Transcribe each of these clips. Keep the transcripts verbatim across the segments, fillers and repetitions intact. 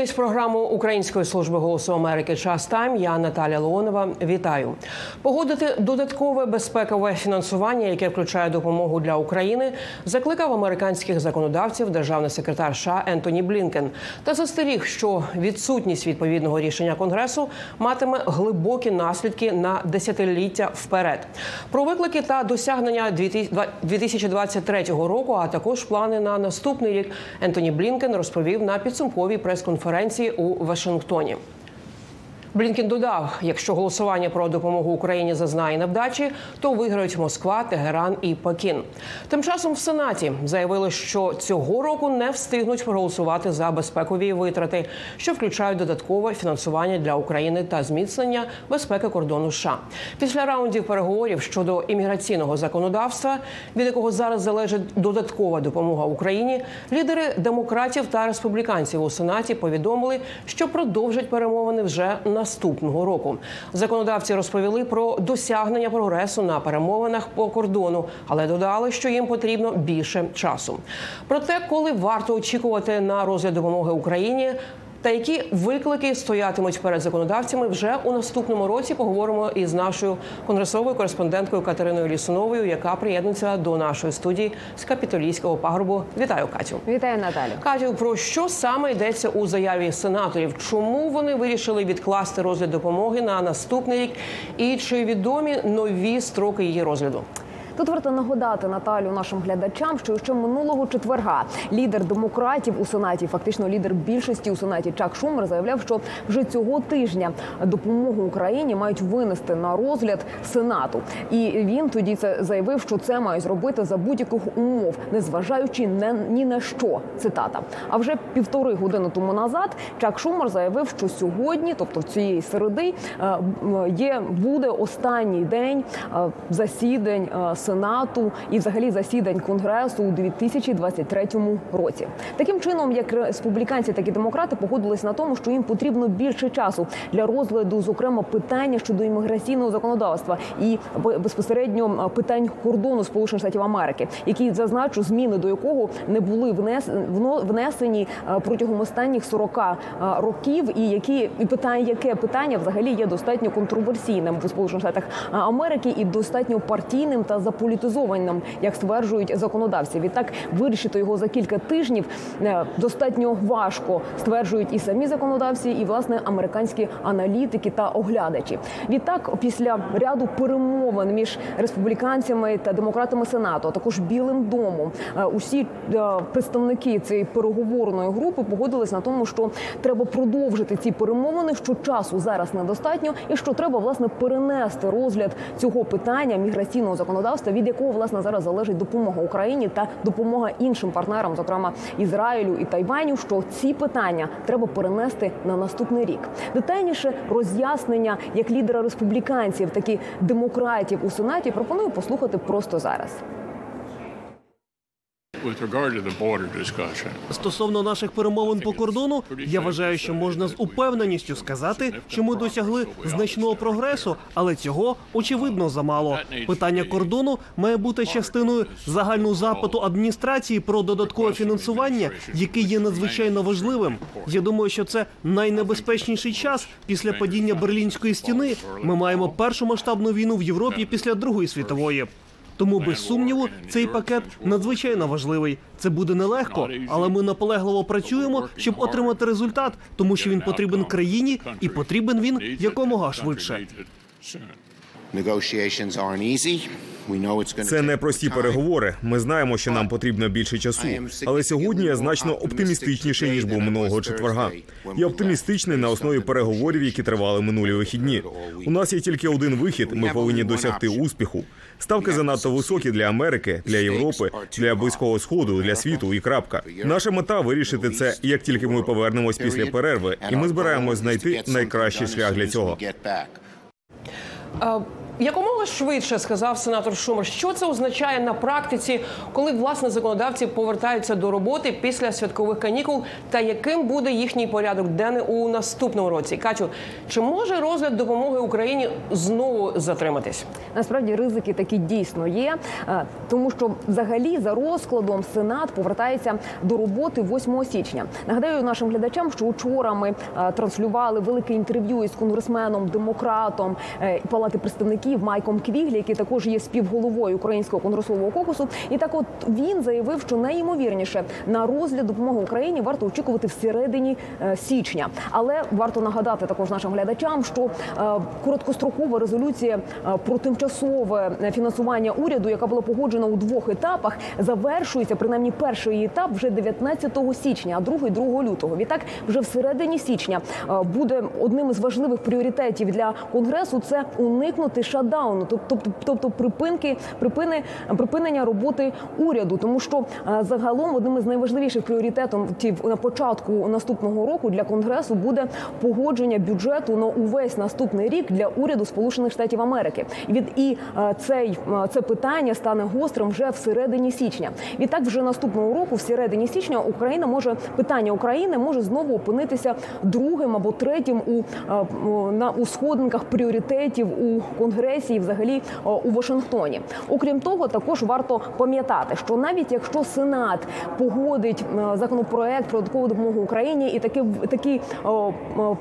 дивитесь програму Української служби «Голосу Америки» «Час Тайм». Я Наталія Леонова. Вітаю. Погодити додаткове безпекове фінансування, яке включає допомогу для України, закликав американських законодавців державний секретар США Ентоні Блінкен. Та застеріг, що відсутність відповідного рішення Конгресу матиме глибокі наслідки на десятиліття вперед. Про виклики та досягнення дві тисячі двадцять третього року, а також плани на наступний рік, Ентоні Блінкен розповів на підсумковій прес-конференції у Вашингтоні. Блінкен додав, якщо голосування про допомогу Україні зазнає невдачі, то виграють Москва, Тегеран і Пекін. Тим часом в Сенаті заявили, що цього року не встигнуть проголосувати за безпекові витрати, що включають додаткове фінансування для України та зміцнення безпеки кордону США. Після раундів переговорів щодо імміграційного законодавства, від якого зараз залежить додаткова допомога Україні, лідери демократів та республіканців у Сенаті повідомили, що продовжать перемовини вже на наступного року. Законодавці розповіли про досягнення прогресу на перемовинах по кордону, але додали, що їм потрібно більше часу. Про те, коли варто очікувати на розгляд допомоги Україні та які виклики стоятимуть перед законодавцями, вже у наступному році поговоримо із нашою конгресовою кореспонденткою Катериною Лісуновою, яка приєднується до нашої студії з Капітолійського пагорбу. Вітаю, Катю. Вітаю, Наталю. Катю, про що саме йдеться у заяві сенаторів? Чому вони вирішили відкласти розгляд допомоги на наступний рік? І чи відомі нові строки її розгляду? Тут варто нагадати, Наталю, нашим глядачам, що ще минулого четверга лідер демократів у Сенаті, фактично лідер більшості у Сенаті Чак Шумер, заявляв, що вже цього тижня допомогу Україні мають винести на розгляд Сенату. І він тоді заявив, що це мають зробити за будь-яких умов, незважаючи ні на що, цитата. А вже півтори години тому назад Чак Шумер заявив, що сьогодні, тобто цієї середи, буде останній день засідань Сенату. Сенату і взагалі засідань Конгресу у дві тисячі двадцять третьому році. Таким чином, як республіканці, так і демократи погодились на тому, що їм потрібно більше часу для розгляду, зокрема, питання щодо імміграційного законодавства і безпосередньо питань кордону Сполучених Штатів Америки, які, зазначу, зміни до якого не були внесені протягом останніх сорока років, і які і питання, яке питання взагалі є достатньо контроверсійним в Сполучених Штатах Америки і достатньо партійним та заполітизованим, як стверджують законодавці. Відтак, вирішити його за кілька тижнів достатньо важко, стверджують і самі законодавці, і, власне, американські аналітики та оглядачі. Відтак, після ряду перемовин між республіканцями та демократами Сенату, а також Білим домом, усі представники цієї переговорної групи погодились на тому, що треба продовжити ці перемовини, що часу зараз недостатньо, і що треба, власне, перенести розгляд цього питання міграційного законодавства, від якого, власне, зараз залежить допомога Україні та допомога іншим партнерам, зокрема Ізраїлю і Тайваню, що ці питання треба перенести на наступний рік. Детальніше роз'яснення як лідера республіканців, так і демократів у Сенаті пропоную послухати просто зараз. Стосовно наших перемовин по кордону, я вважаю, що можна з упевненістю сказати, що ми досягли значного прогресу, але цього, очевидно, замало. Питання кордону має бути частиною загального запиту адміністрації про додаткове фінансування, яке є надзвичайно важливим. Я думаю, що це найнебезпечніший час після падіння Берлінської стіни. Ми маємо першу масштабну війну в Європі після Другої світової. Тому, без сумніву, цей пакет надзвичайно важливий. Це буде нелегко, але ми наполегливо працюємо, щоб отримати результат, тому що він потрібен країні і потрібен він якомога швидше. Це не прості переговори. Ми знаємо, що нам потрібно більше часу. Але сьогодні я значно оптимістичніший, ніж був минулого четверга. Я оптимістичний на основі переговорів, які тривали минулі вихідні. У нас є тільки один вихід. Ми повинні досягти успіху. Ставки занадто високі для Америки, для Європи, для Близького Сходу, для світу і крапка. Наша мета – вирішити це, як тільки ми повернемось після перерви. І ми збираємось знайти найкращий шлях для цього. якомога швидше, сказав сенатор Шумер. Що це означає на практиці, коли, власне, законодавці повертаються до роботи після святкових канікул, та яким буде їхній порядок денний у наступному році? Катю, чи може розгляд допомоги Україні знову затриматись? Насправді, ризики такі дійсно є, тому що взагалі за розкладом Сенат повертається до роботи восьмого січня. Нагадаю нашим глядачам, що вчора ми транслювали велике інтерв'ю із конгресменом-демократом Палати представників Майком Квіглі, який також є співголовою Українського конгресового кокусу. І так от він заявив, що найімовірніше на розгляд допомоги Україні варто очікувати всередині січня. Але варто нагадати також нашим глядачам, що короткострокова резолюція про тимчасове фінансування уряду, яка була погоджена у двох етапах, завершується, принаймні перший її етап, вже дев'ятнадцятого січня, а другий – другого лютого. Відтак, вже всередині січня буде одним із важливих пріоритетів для Конгресу – це уникнути шатдауну, тобто, тобто припинки, припини, припинення роботи уряду. Тому що загалом одним із найважливіших пріоритетів на початку наступного року для Конгресу буде погодження бюджету на увесь наступний рік для уряду Сполучених Штатів Америки. Від і цей, це питання стане гострим вже всередині січня. Відтак, вже наступного року, всередині січня, Україна може питання України може знову опинитися другим або третім у, на, у сходинках пріоритетів у Конгресі і взагалі у Вашингтоні. Окрім того, також варто пам'ятати, що навіть якщо Сенат погодить законопроект про додаткову допомогу Україні і таки, таки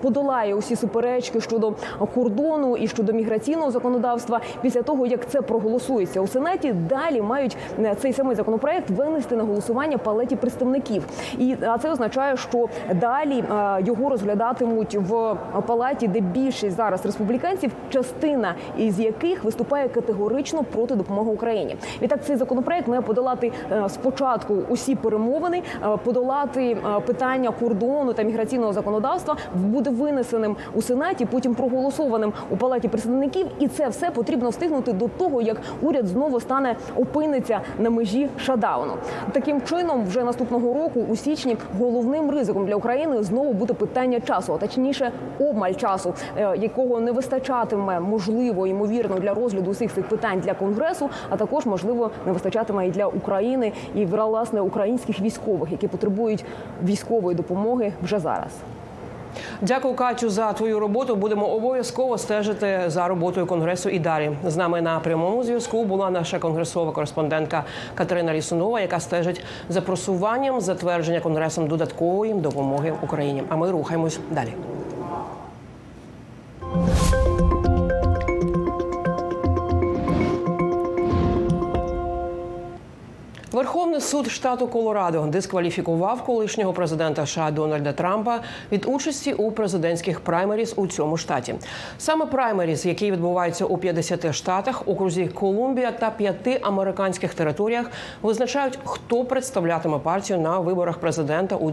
подолає усі суперечки щодо кордону і щодо міграційного законодавства, після того, як це проголосується у Сенаті, далі мають цей самий законопроект винести на голосування Палаті представників. І це означає, що далі його розглядатимуть в Палаті, де більшість зараз республіканців, частина із яких виступає категорично проти допомоги Україні. Відтак, цей законопроект має подолати спочатку усі перемовини, подолати питання кордону та міграційного законодавства, буде винесеним у Сенаті, потім проголосованим у Палаті представників, і це все потрібно встигнути до того, як уряд знову стане опиниться на межі шатдауну. Таким чином, вже наступного року, у січні, головним ризиком для України знову буде питання часу, а точніше обмаль часу, якого не вистачатиме, можливо, ймовірно, для розгляду усіх цих питань для Конгресу, а також, можливо, не вистачатиме і для України, і, власне, українських військових, які потребують військової допомоги вже зараз. Дякую, Катю, за твою роботу. Будемо обов'язково стежити за роботою Конгресу і далі. З нами на прямому зв'язку була наша конгресова кореспондентка Катерина Рісунова, яка стежить за просуванням затвердження Конгресом додаткової допомоги Україні. А ми рухаємось далі. Верховний суд штату Колорадо дискваліфікував колишнього президента США Дональда Трампа від участі у президентських праймеріз у цьому штаті. Саме праймеріз, які відбуваються у п'ятдесяти штатах, окрузі Колумбія та п'яти американських територіях, визначають, хто представлятиме партію на виборах президента у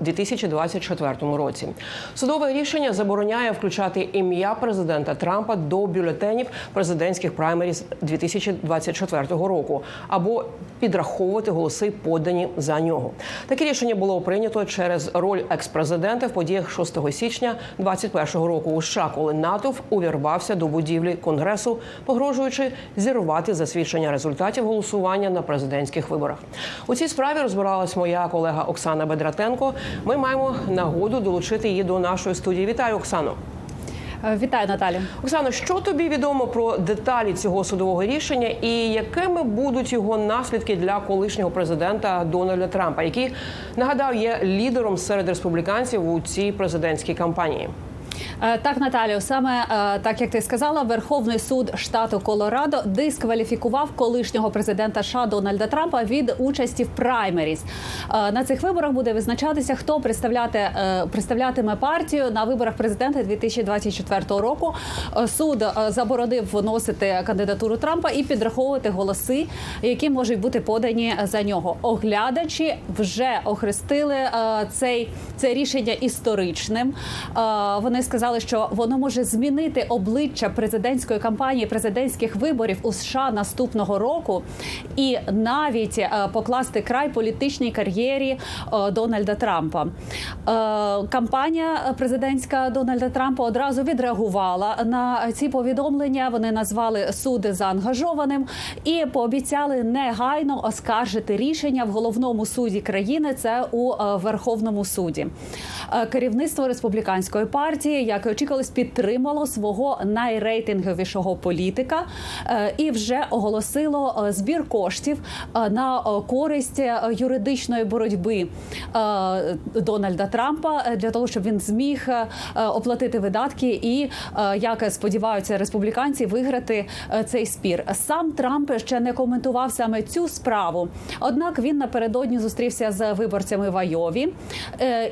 дві тисячі двадцять четвертому році. Судове рішення забороняє включати ім'я президента Трампа до бюлетенів президентських праймеріз дві тисячі двадцять четвертого року або підраховувати голоси, подані за нього. Таке рішення було прийнято через роль екс-президента в подіях шостого січня двадцять першого року у США, коли натовп увірвався до будівлі Конгресу, погрожуючи зірвати засвідчення результатів голосування на президентських виборах. У цій справі розбиралась моя колега Оксана Бедратенко. Ми маємо нагоду долучити її до нашої студії. Вітаю, Оксано. Вітаю, Наталі. Оксано, що тобі відомо про деталі цього судового рішення і якими будуть його наслідки для колишнього президента Дональда Трампа, який, нагадаю, є лідером серед республіканців у цій президентській кампанії? Так, Наталію, саме так, як ти сказала, Верховний суд штату Колорадо дискваліфікував колишнього президента США Дональда Трампа від участі в праймеріз. На цих виборах буде визначатися, хто представляти, представлятиме партію на виборах президента дві тисячі двадцять четвертого року. Суд заборонив вносити кандидатуру Трампа і підраховувати голоси, які можуть бути подані за нього. Оглядачі вже охрестили цей, це рішення історичним. Вони сказали, що воно може змінити обличчя президентської кампанії, президентських виборів у США наступного року і навіть покласти край політичній кар'єрі Дональда Трампа. Кампанія президентська Дональда Трампа одразу відреагувала на ці повідомлення. Вони назвали суд заангажованим і пообіцяли негайно оскаржити рішення в головному суді країни, це у Верховному суді. Керівництво республіканської партії, як і очікувалось, підтримало свого найрейтинговішого політика і вже оголосило збір коштів на користь юридичної боротьби Дональда Трампа для того, щоб він зміг оплатити видатки і, як сподіваються республіканці, виграти цей спір. Сам Трамп ще не коментував саме цю справу, однак він напередодні зустрівся з виборцями в Айові,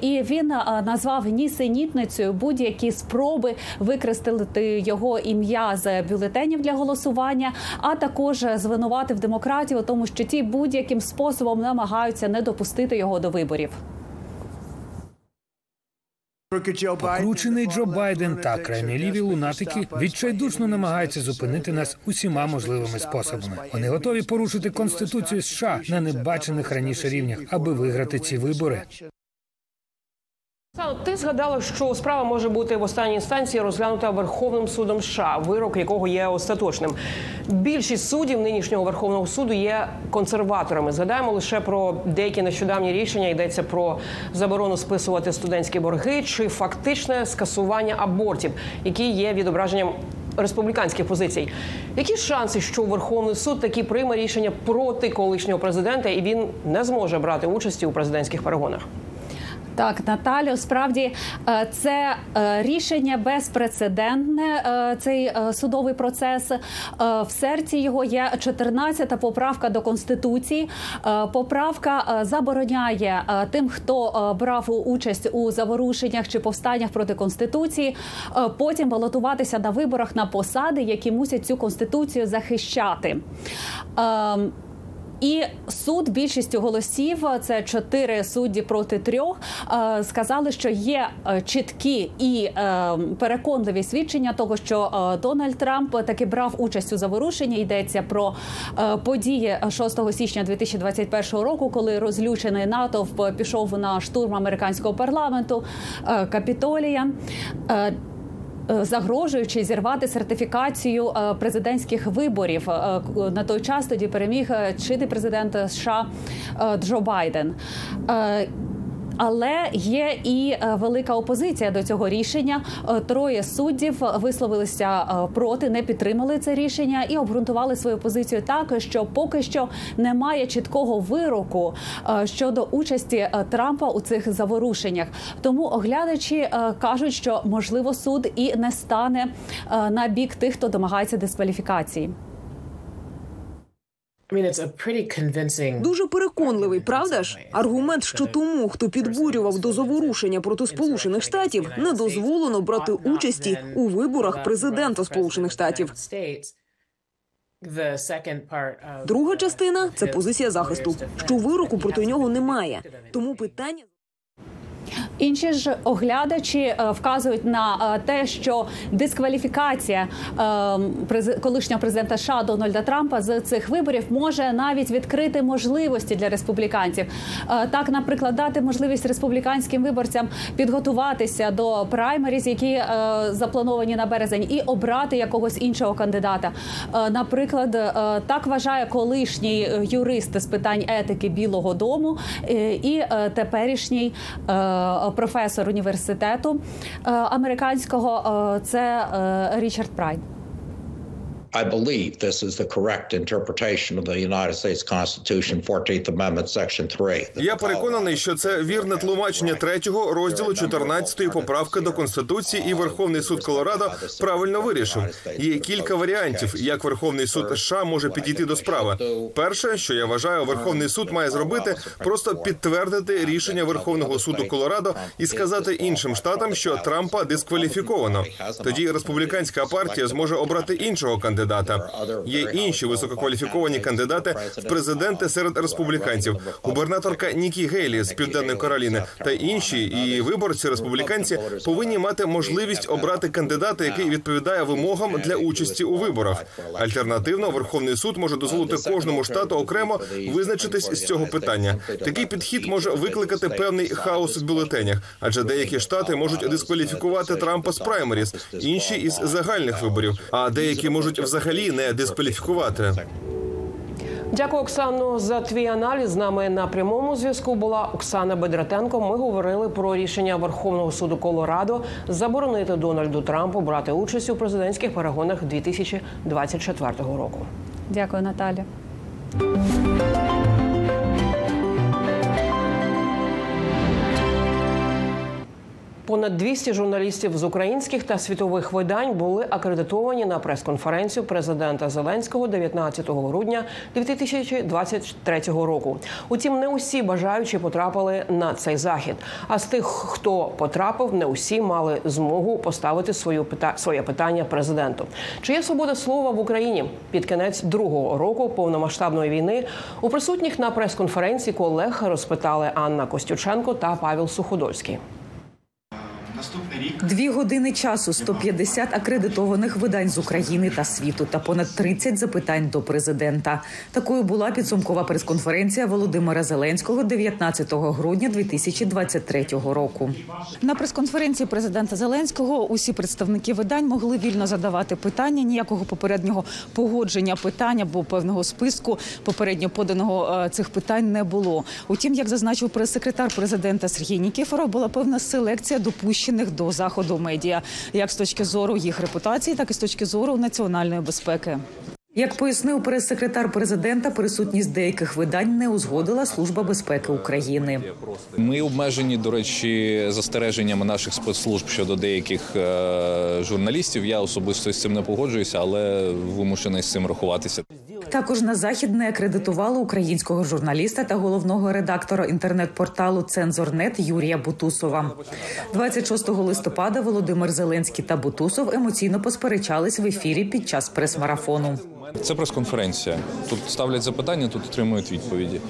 і він назвав нісенітницею будь-які спроби викреслити його ім'я з бюлетенів для голосування, а також звинуватив демократів у тому, що ті будь-яким способом намагаються не допустити його до виборів. Покручений Джо Байден та крайні ліві лунатики відчайдушно намагаються зупинити нас усіма можливими способами. Вони готові порушити Конституцію США на небачених раніше рівнях, аби виграти ці вибори. Ти згадала, що справа може бути в останній інстанції розглянута Верховним судом США, вирок якого є остаточним. Більшість суддів нинішнього Верховного суду є консерваторами. Згадаємо лише про деякі нещодавні рішення, йдеться про заборону списувати студентські борги чи фактичне скасування абортів, які є відображенням республіканських позицій. Які шанси, що Верховний суд таки прийме рішення проти колишнього президента і він не зможе брати участі у президентських перегонах? Так, Наталю, справді це рішення безпрецедентне, цей судовий процес. В серці його є чотирнадцята поправка до Конституції. Поправка забороняє тим, хто брав участь у заворушеннях чи повстаннях проти Конституції, потім балотуватися на виборах на посади, які мусять цю Конституцію захищати. І суд більшістю голосів, це чотири судді проти трьох, сказали, що є чіткі і переконливі свідчення того, що Дональд Трамп таки брав участь у заворушенні. Йдеться про події шостого січня дві тисячі двадцять першого року, коли розлючений натовп пішов на штурм американського парламенту, Капітолія, загрожуючи зірвати сертифікацію президентських виборів. На той час тоді переміг чинний президент США Джо Байден. Але є і велика опозиція до цього рішення. Троє суддів висловилися проти, не підтримали це рішення і обґрунтували свою позицію так, що поки що немає чіткого вироку щодо участі Трампа у цих заворушеннях. Тому оглядачі кажуть, що, можливо, суд і не стане на бік тих, хто домагається дискваліфікації. Дуже переконливий, правда ж? Аргумент, що тому, хто підбурював до заворушення проти Сполучених Штатів, не дозволено брати участі у виборах президента Сполучених Штатів. Друга частина – це позиція захисту, що вироку проти нього немає. Тому питання... Інші ж оглядачі вказують на те, що дискваліфікація колишнього президента США Дональда Трампа з цих виборів може навіть відкрити можливості для республіканців. Так, наприклад, дати можливість республіканським виборцям підготуватися до праймеріз, які заплановані на березень, і обрати якогось іншого кандидата. Наприклад, так вважає колишній юрист з питань етики Білого дому і теперішній професор університету американського, це Річард Прайн. I believe this is the correct interpretation of the United States Constitution, fourteenth amendment, section three. Я переконаний, що це вірне тлумачення третього розділу чотирнадцятої поправки до Конституції, і Верховний суд Колорадо правильно вирішив. Є кілька варіантів, як Верховний суд США може підійти до справи. Перше, що я вважаю, Верховний суд має зробити, просто підтвердити рішення Верховного суду Колорадо і сказати іншим штатам, що Трампа дискваліфіковано. Тоді республіканська партія зможе обрати іншого кандидата. кандидата. Є інші висококваліфіковані кандидати в президенти серед республіканців. Губернаторка Нікі Гейлі з Південної Кароліни та інші, і виборці-республіканці повинні мати можливість обрати кандидата, який відповідає вимогам для участі у виборах. Альтернативно, Верховний суд може дозволити кожному штату окремо визначитись з цього питання. Такий підхід може викликати певний хаос в бюлетенях, адже деякі штати можуть дискваліфікувати Трампа з праймеріз, інші – із загальних виборів, а деякі можуть взагалі не дискваліфікувати. Дякую, Оксано, за твій аналіз. З нами на прямому зв'язку була Оксана Бедратенко. Ми говорили про рішення Верховного суду Колорадо заборонити Дональду Трампу брати участь у президентських перегонах дві тисячі двадцять четвертого року. Дякую, Наталя. Понад двісті журналістів з українських та світових видань були акредитовані на прес-конференцію президента Зеленського дев'ятнадцятого грудня дві тисячі двадцять третього року. Утім, не усі бажаючі потрапили на цей захід. А з тих, хто потрапив, не усі мали змогу поставити своє питання президенту. Чи є свобода слова в Україні? Під кінець другого року повномасштабної війни у присутніх на прес-конференції колег розпитали Анна Костюченко та Павел Суходольський. Дві години часу, сто п'ятдесят акредитованих видань з України та світу та понад тридцять запитань до президента. Такою була підсумкова прес-конференція Володимира Зеленського дев'ятнадцятого грудня дві тисячі двадцять третього року. На прес-конференції президента Зеленського усі представники видань могли вільно задавати питання, ніякого попереднього погодження питань або певного списку попередньо поданого цих питань не було. Утім, як зазначив прес-секретар президента Сергій Нікіфоров, була певна селекція допущених до заходу медіа, як з точки зору їх репутації, так і з точки зору національної безпеки. Як пояснив прес-секретар президента, присутність деяких видань не узгодила Служба безпеки України. Ми обмежені, до речі, застереженнями наших спецслужб щодо деяких журналістів. Я особисто з цим не погоджуюся, але вимушений з цим рахуватися. Також на захід не акредитували українського журналіста та головного редактора інтернет-порталу «Цензорнет» Юрія Бутусова. двадцять шостого листопада Володимир Зеленський та Бутусов емоційно посперечались в ефірі під час прес-марафону. Це прес-конференція. Тут ставлять запитання, тут отримують відповіді.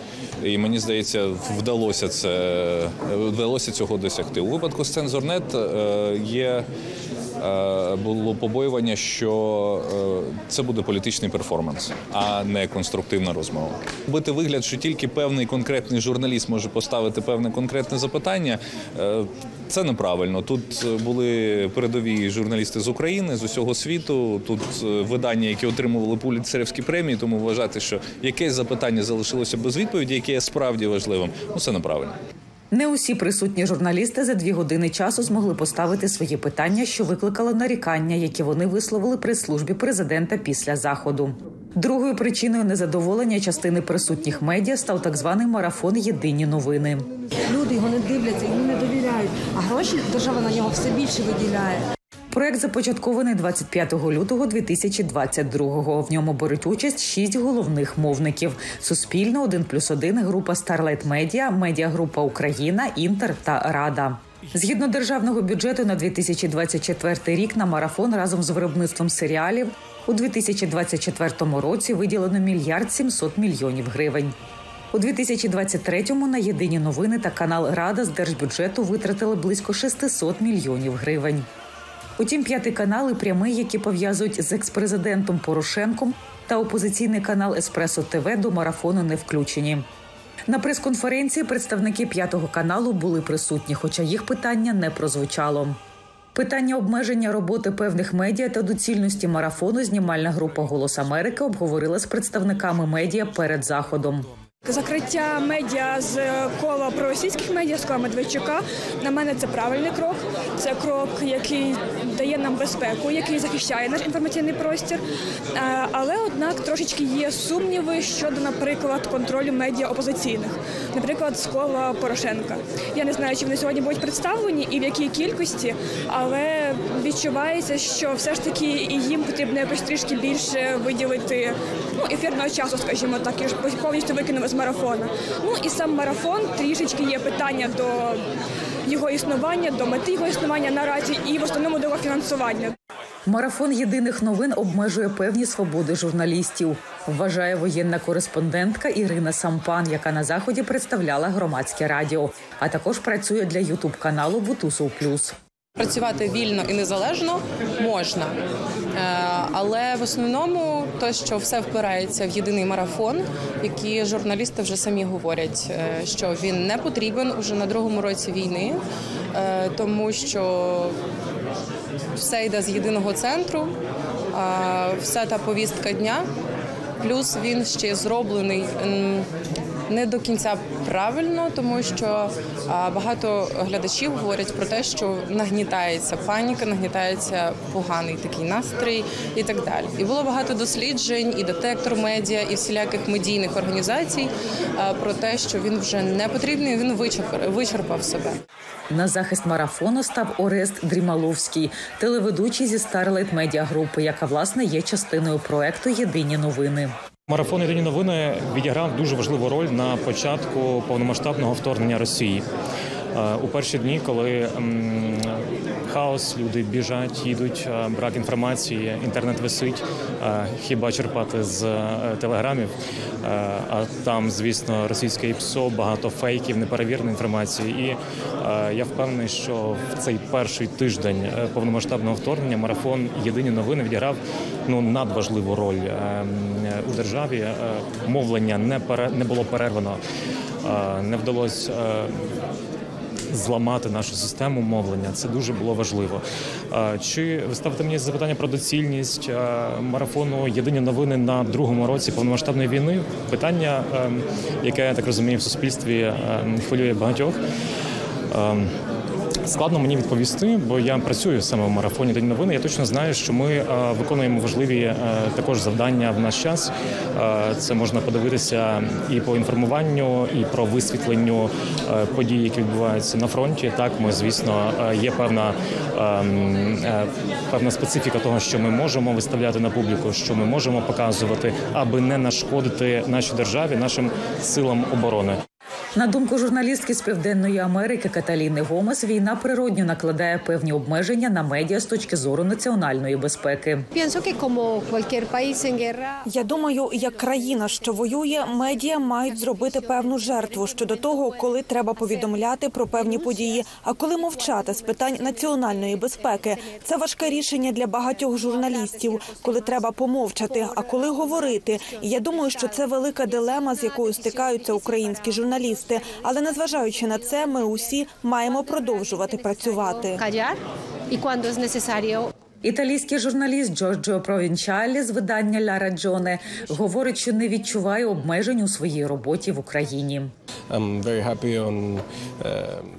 І мені здається, вдалося це, вдалося цього досягти. У випадку з «Цензорнет» є... було побоювання, що це буде політичний перформанс, а не конструктивна розмова. Бити вигляд, що тільки певний конкретний журналіст може поставити певне конкретне запитання – це неправильно. Тут були передові журналісти з України, з усього світу, тут видання, які отримували пуліцерівські премії, тому вважати, що якесь запитання залишилося без відповіді, яке є справді важливим – ну це неправильно. Не усі присутні журналісти за дві години часу змогли поставити свої питання, що викликало нарікання, які вони висловили прес-службі президента після заходу. Другою причиною незадоволення частини присутніх медіа став так званий марафон «Єдині новини». Люди його не дивляться, йому не довіряють, а гроші держава на нього все більше виділяє. Проект започаткований двадцять п'ятого лютого дві тисячі двадцять другого. В ньому беруть участь шість головних мовників. Суспільно, один плюс один, група Starlight Media, медіагрупа Україна, Інтер та Рада. Згідно державного бюджету на дві тисячі двадцять четвертий рік на марафон разом з виробництвом серіалів у дві тисячі двадцять четвертому році виділено мільярд сімсот мільйонів гривень. У дві тисячі двадцять третьому на «Єдині новини» та канал «Рада» з держбюджету витратили близько шістсот мільйонів гривень. Утім, п'ятий канал і прямий, які пов'язують з екс-президентом Порошенком, та опозиційний канал «Еспресо ТВ» до марафону не включені. На прес-конференції представники п'ятого каналу були присутні, хоча їх питання не прозвучало. Питання обмеження роботи певних медіа та доцільності марафону знімальна група «Голос Америки» обговорила з представниками медіа перед заходом. Закриття медіа з кола проросійських медіа, з кола Медведчука, на мене це правильний крок. Це крок, який дає нам безпеку, який захищає наш інформаційний простір. Але, однак, трошечки є сумніви щодо, наприклад, контролю медіа опозиційних. Наприклад, з кола Порошенка. Я не знаю, чи вони сьогодні будуть представлені і в якій кількості, але відчувається, що все ж таки і їм потрібно якось трішки більше виділити ну, ефірного часу, скажімо так, і ж повністю викинемо з марафона. Ну і сам марафон, трішечки є питання до його існування, до мети його існування, наразі і в основному до його фінансування. Марафон єдиних новин обмежує певні свободи журналістів, вважає воєнна кореспондентка Ірина Сампан, яка на заході представляла громадське радіо, а також працює для ютуб-каналу «Бутусов плюс». Працювати вільно і незалежно можна, але в основному те, що все впирається в єдиний марафон, який журналісти вже самі говорять, що він не потрібен уже на другому році війни, тому що все йде з єдиного центру, вся та повістка дня, плюс він ще зроблений не до кінця правильно, тому що багато глядачів говорять про те, що нагнітається паніка, нагнітається поганий такий настрій і так далі. І було багато досліджень, і детектор медіа, і всіляких медійних організацій про те, що він вже не потрібний, він вичерпав себе. На захист марафону став Орест Дрімаловський, телеведучий зі Starlight Media групи, яка, власне, є частиною проекту «Єдині новини». Марафон «Єдині новини» відіграв дуже важливу роль на початку повномасштабного вторгнення Росії. У перші дні, коли хаос, люди біжать, їдуть, брак інформації, інтернет висить, хіба черпати з телеграмів, а там, звісно, російське ІПСО, багато фейків, неперевіреної інформації. І я впевнений, що в цей перший тиждень повномасштабного вторгнення марафон «Єдині новини» відіграв ну, надважливу роль у державі. Мовлення не, пере... не було перервано, не вдалося зламати нашу систему мовлення. Це дуже було важливо. Чи ви ставите мені запитання про доцільність марафону «Єдині новини» на другому році повномасштабної війни? Питання, яке, я так розумію, в суспільстві хвилює багатьох. Складно мені відповісти, бо я працюю саме в марафоні «День новини». Я точно знаю, що ми виконуємо важливі також завдання в наш час. Це можна подивитися і по інформуванню, і про висвітленню подій, які відбуваються на фронті. Так, ми, звісно, є певна, певна специфіка того, що ми можемо виставляти на публіку, що ми можемо показувати, аби не нашкодити нашій державі, нашим силам оборони. На думку журналістки з Південної Америки Каталіни Гомес, війна природньо накладає певні обмеження на медіа з точки зору національної безпеки. Я думаю, як країна, що воює, медіа мають зробити певну жертву щодо того, коли треба повідомляти про певні події, а коли мовчати з питань національної безпеки. Це важке рішення для багатьох журналістів, коли треба помовчати, а коли говорити. І я думаю, що це велика дилема, з якою стикаються українські журналісти. Але, незважаючи на це, ми усі маємо продовжувати працювати. Італійський журналіст Джорджо Провінчалі з видання «Ля Раджоне» говорить, що не відчуває обмежень у своїй роботі в Україні.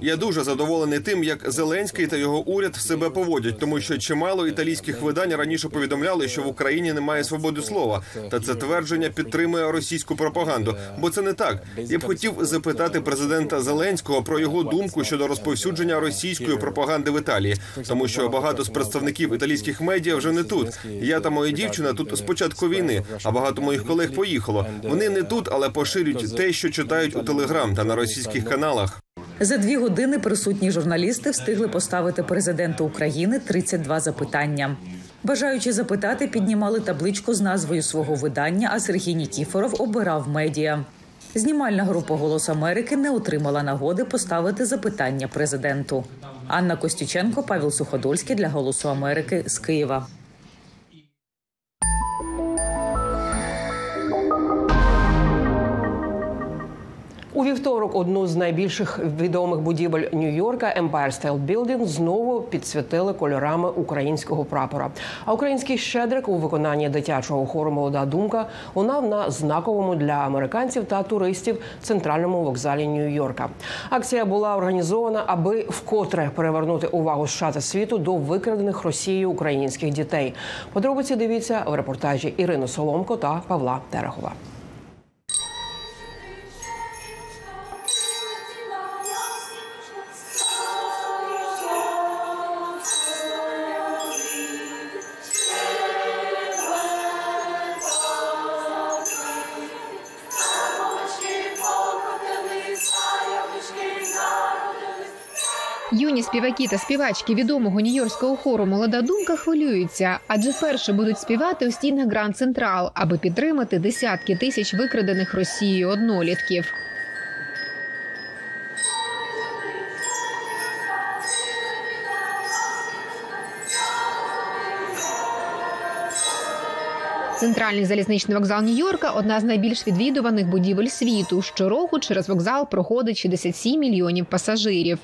Я дуже задоволений тим, як Зеленський та його уряд себе поводять, тому що чимало італійських видань раніше повідомляли, що в Україні немає свободи слова. Та це твердження підтримує російську пропаганду, бо це не так. Я б хотів запитати президента Зеленського про його думку щодо розповсюдження російської пропаганди в Італії, тому що багато з представників італійських медіа вже не тут. Я та моя дівчина тут з початку війни, а багато моїх колег поїхало. Вони не тут, але поширюють те, що читають у телеграм та на російських каналах. За дві години присутні журналісти встигли поставити президенту України тридцять два запитання. Бажаючи запитати, піднімали табличку з назвою свого видання, а Сергій Нікіфоров обирав медіа. Знімальна група «Голос Америки» не отримала нагоди поставити запитання президенту. Анна Костюченко, Павел Суходольський для «Голосу Америки» з Києва. У вівторок одну з найбільших відомих будівель Нью-Йорка Empire State Building знову підсвітили кольорами українського прапора. А український «Щедрик» у виконанні дитячого хору «Молода думка» лунав на знаковому для американців та туристів центральному вокзалі Нью-Йорка. Акція була організована, аби вкотре перевернути увагу США та світу до викрадених Росією українських дітей. Подробиці дивіться в репортажі Ірини Соломко та Павла Терехова. Юні співаки та співачки відомого нью-йоркського хору «Молода думка» хвилюються, адже вперше будуть співати у стінах Гранд-Централ, аби підтримати десятки тисяч викрадених Росією однолітків. Центральний залізничний вокзал Нью-Йорка – одна з найбільш відвідуваних будівель світу. Щороку через вокзал проходить шістдесят сім мільйонів пасажирів.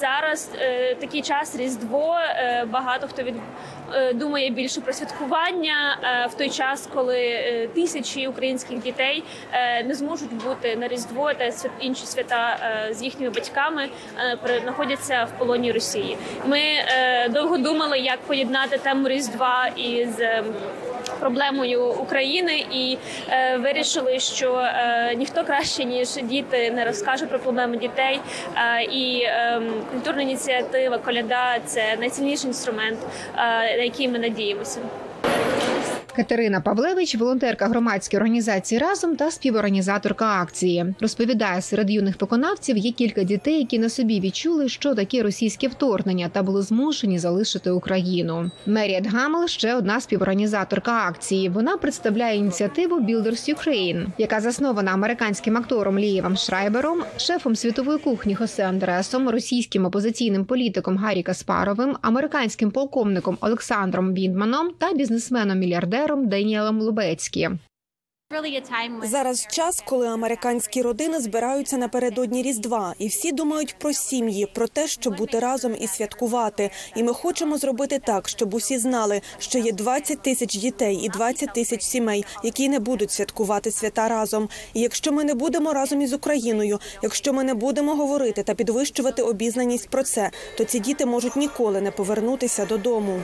Зараз е, такий час Різдво, е, багато хто від, е, думає більше про святкування, е, в той час, коли е, тисячі українських дітей е, не зможуть бути на Різдво та свят, інші свята е, з їхніми батьками, е, знаходяться в полоні Росії. Ми е, довго думали, як поєднати тему Різдва із е, проблемою України, і е, вирішили, що е, ніхто краще, ніж діти, не розкаже про проблеми дітей. Е, і е, культурна ініціатива «Коляда» – це найцінніший інструмент, е, на який ми надіємося. Катерина Павлевич, волонтерка громадської організації «Разом» та співорганізаторка акції. Розповідає, серед юних виконавців є кілька дітей, які на собі відчули, що таке російське вторгнення, та були змушені залишити Україну. Меріат Гаммель – ще одна співорганізаторка акції. Вона представляє ініціативу «Builders Ukraine», яка заснована американським актором Лієвом Шрайбером, шефом світової кухні Хосе Андресом, російським опозиційним політиком Гаррі Каспаровим, американським полковником Олександром Віндманом та бізнесменом-мільярдером Даніелом Лубецьким. Зараз час, коли американські родини збираються напередодні Різдва, і всі думають про сім'ї, про те, щоб бути разом і святкувати. І ми хочемо зробити так, щоб усі знали, що є двадцять тисяч дітей і двадцять тисяч сімей, які не будуть святкувати свята разом. І якщо ми не будемо разом із Україною, якщо ми не будемо говорити та підвищувати обізнаність про це, то ці діти можуть ніколи не повернутися додому.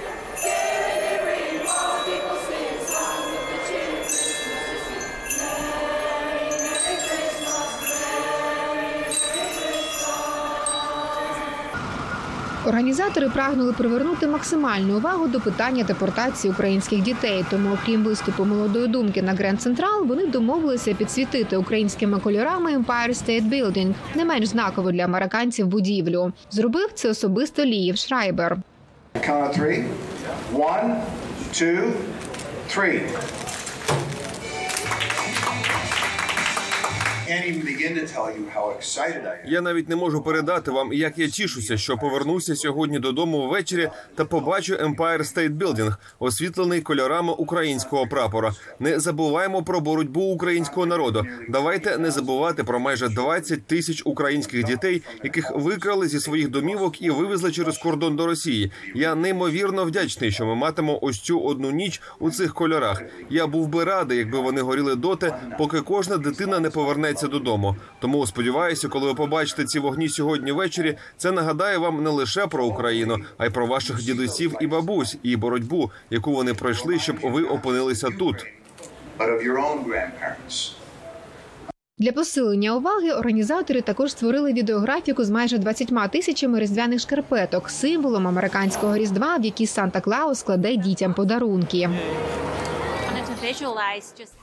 Організатори прагнули привернути максимальну увагу до питання депортації українських дітей, тому окрім виступу «Молодої думки» на Гранд-Централ, вони домовилися підсвітити українськими кольорами Empire State Building, не менш знакову для американців будівлю. Зробив це особисто Лієв Шрайбер. один, два, три. Я навіть не можу передати вам, як я тішуся, що повернуся сьогодні додому ввечері та побачу Empire State Building, освітлений кольорами українського прапора. Не забуваємо про боротьбу українського народу. Давайте не забувати про майже двадцять тисяч українських дітей, яких викрали зі своїх домівок і вивезли через кордон до Росії. Я неймовірно вдячний, що ми матимо ось цю одну ніч у цих кольорах. Я був би радий, якби вони горіли доти, поки кожна дитина не повернеться додому. Тому сподіваюся, коли ви побачите ці вогні сьогодні ввечері, це нагадає вам не лише про Україну, а й про ваших дідусів і бабусь, і боротьбу, яку вони пройшли, щоб ви опинилися тут. Для посилення уваги організатори також створили відеографіку з майже двадцятьма тисячами різдвяних шкарпеток, символом американського Різдва, в якій Санта-Клаус кладе дітям подарунки.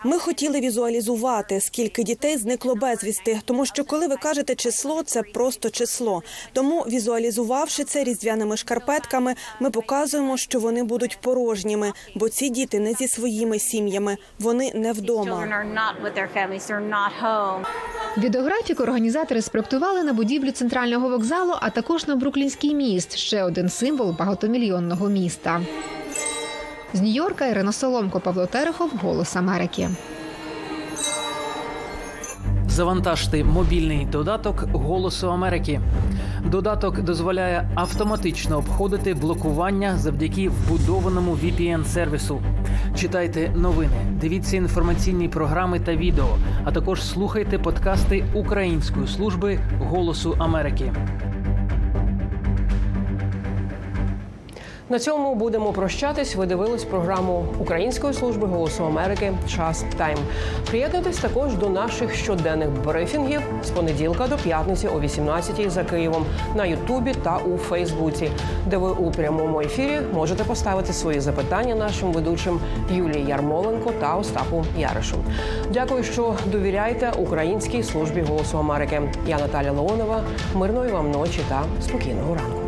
Ми хотіли візуалізувати, скільки дітей зникло безвісти, тому що коли ви кажете число, це просто число. Тому, візуалізувавши це різдвяними шкарпетками, ми показуємо, що вони будуть порожніми, бо ці діти не зі своїми сім'ями, вони не вдома. Відеографіку організатори спроектували на будівлю центрального вокзалу, а також на Бруклінський міст – ще один символ багатомільйонного міста. З Нью-Йорка Ірина Соломко, Павло Терехов, «Голос Америки». Завантажте мобільний додаток «Голосу Америки». Додаток дозволяє автоматично обходити блокування завдяки вбудованому ві пі ен-сервісу. Читайте новини, дивіться інформаційні програми та відео, а також слухайте подкасти Української служби «Голосу Америки». На цьому будемо прощатись. Ви дивились програму Української служби «Голосу Америки. Час Тайм». Приєднуйтесь також до наших щоденних брифінгів з понеділка до п'ятниці о вісімнадцятій за Києвом на Ютубі та у Фейсбуці, де ви у прямому ефірі можете поставити свої запитання нашим ведучим Юлії Ярмоленко та Остапу Яришу. Дякую, що довіряєте Українській службі «Голосу Америки». Я Наталія Леонова. Мирної вам ночі та спокійного ранку.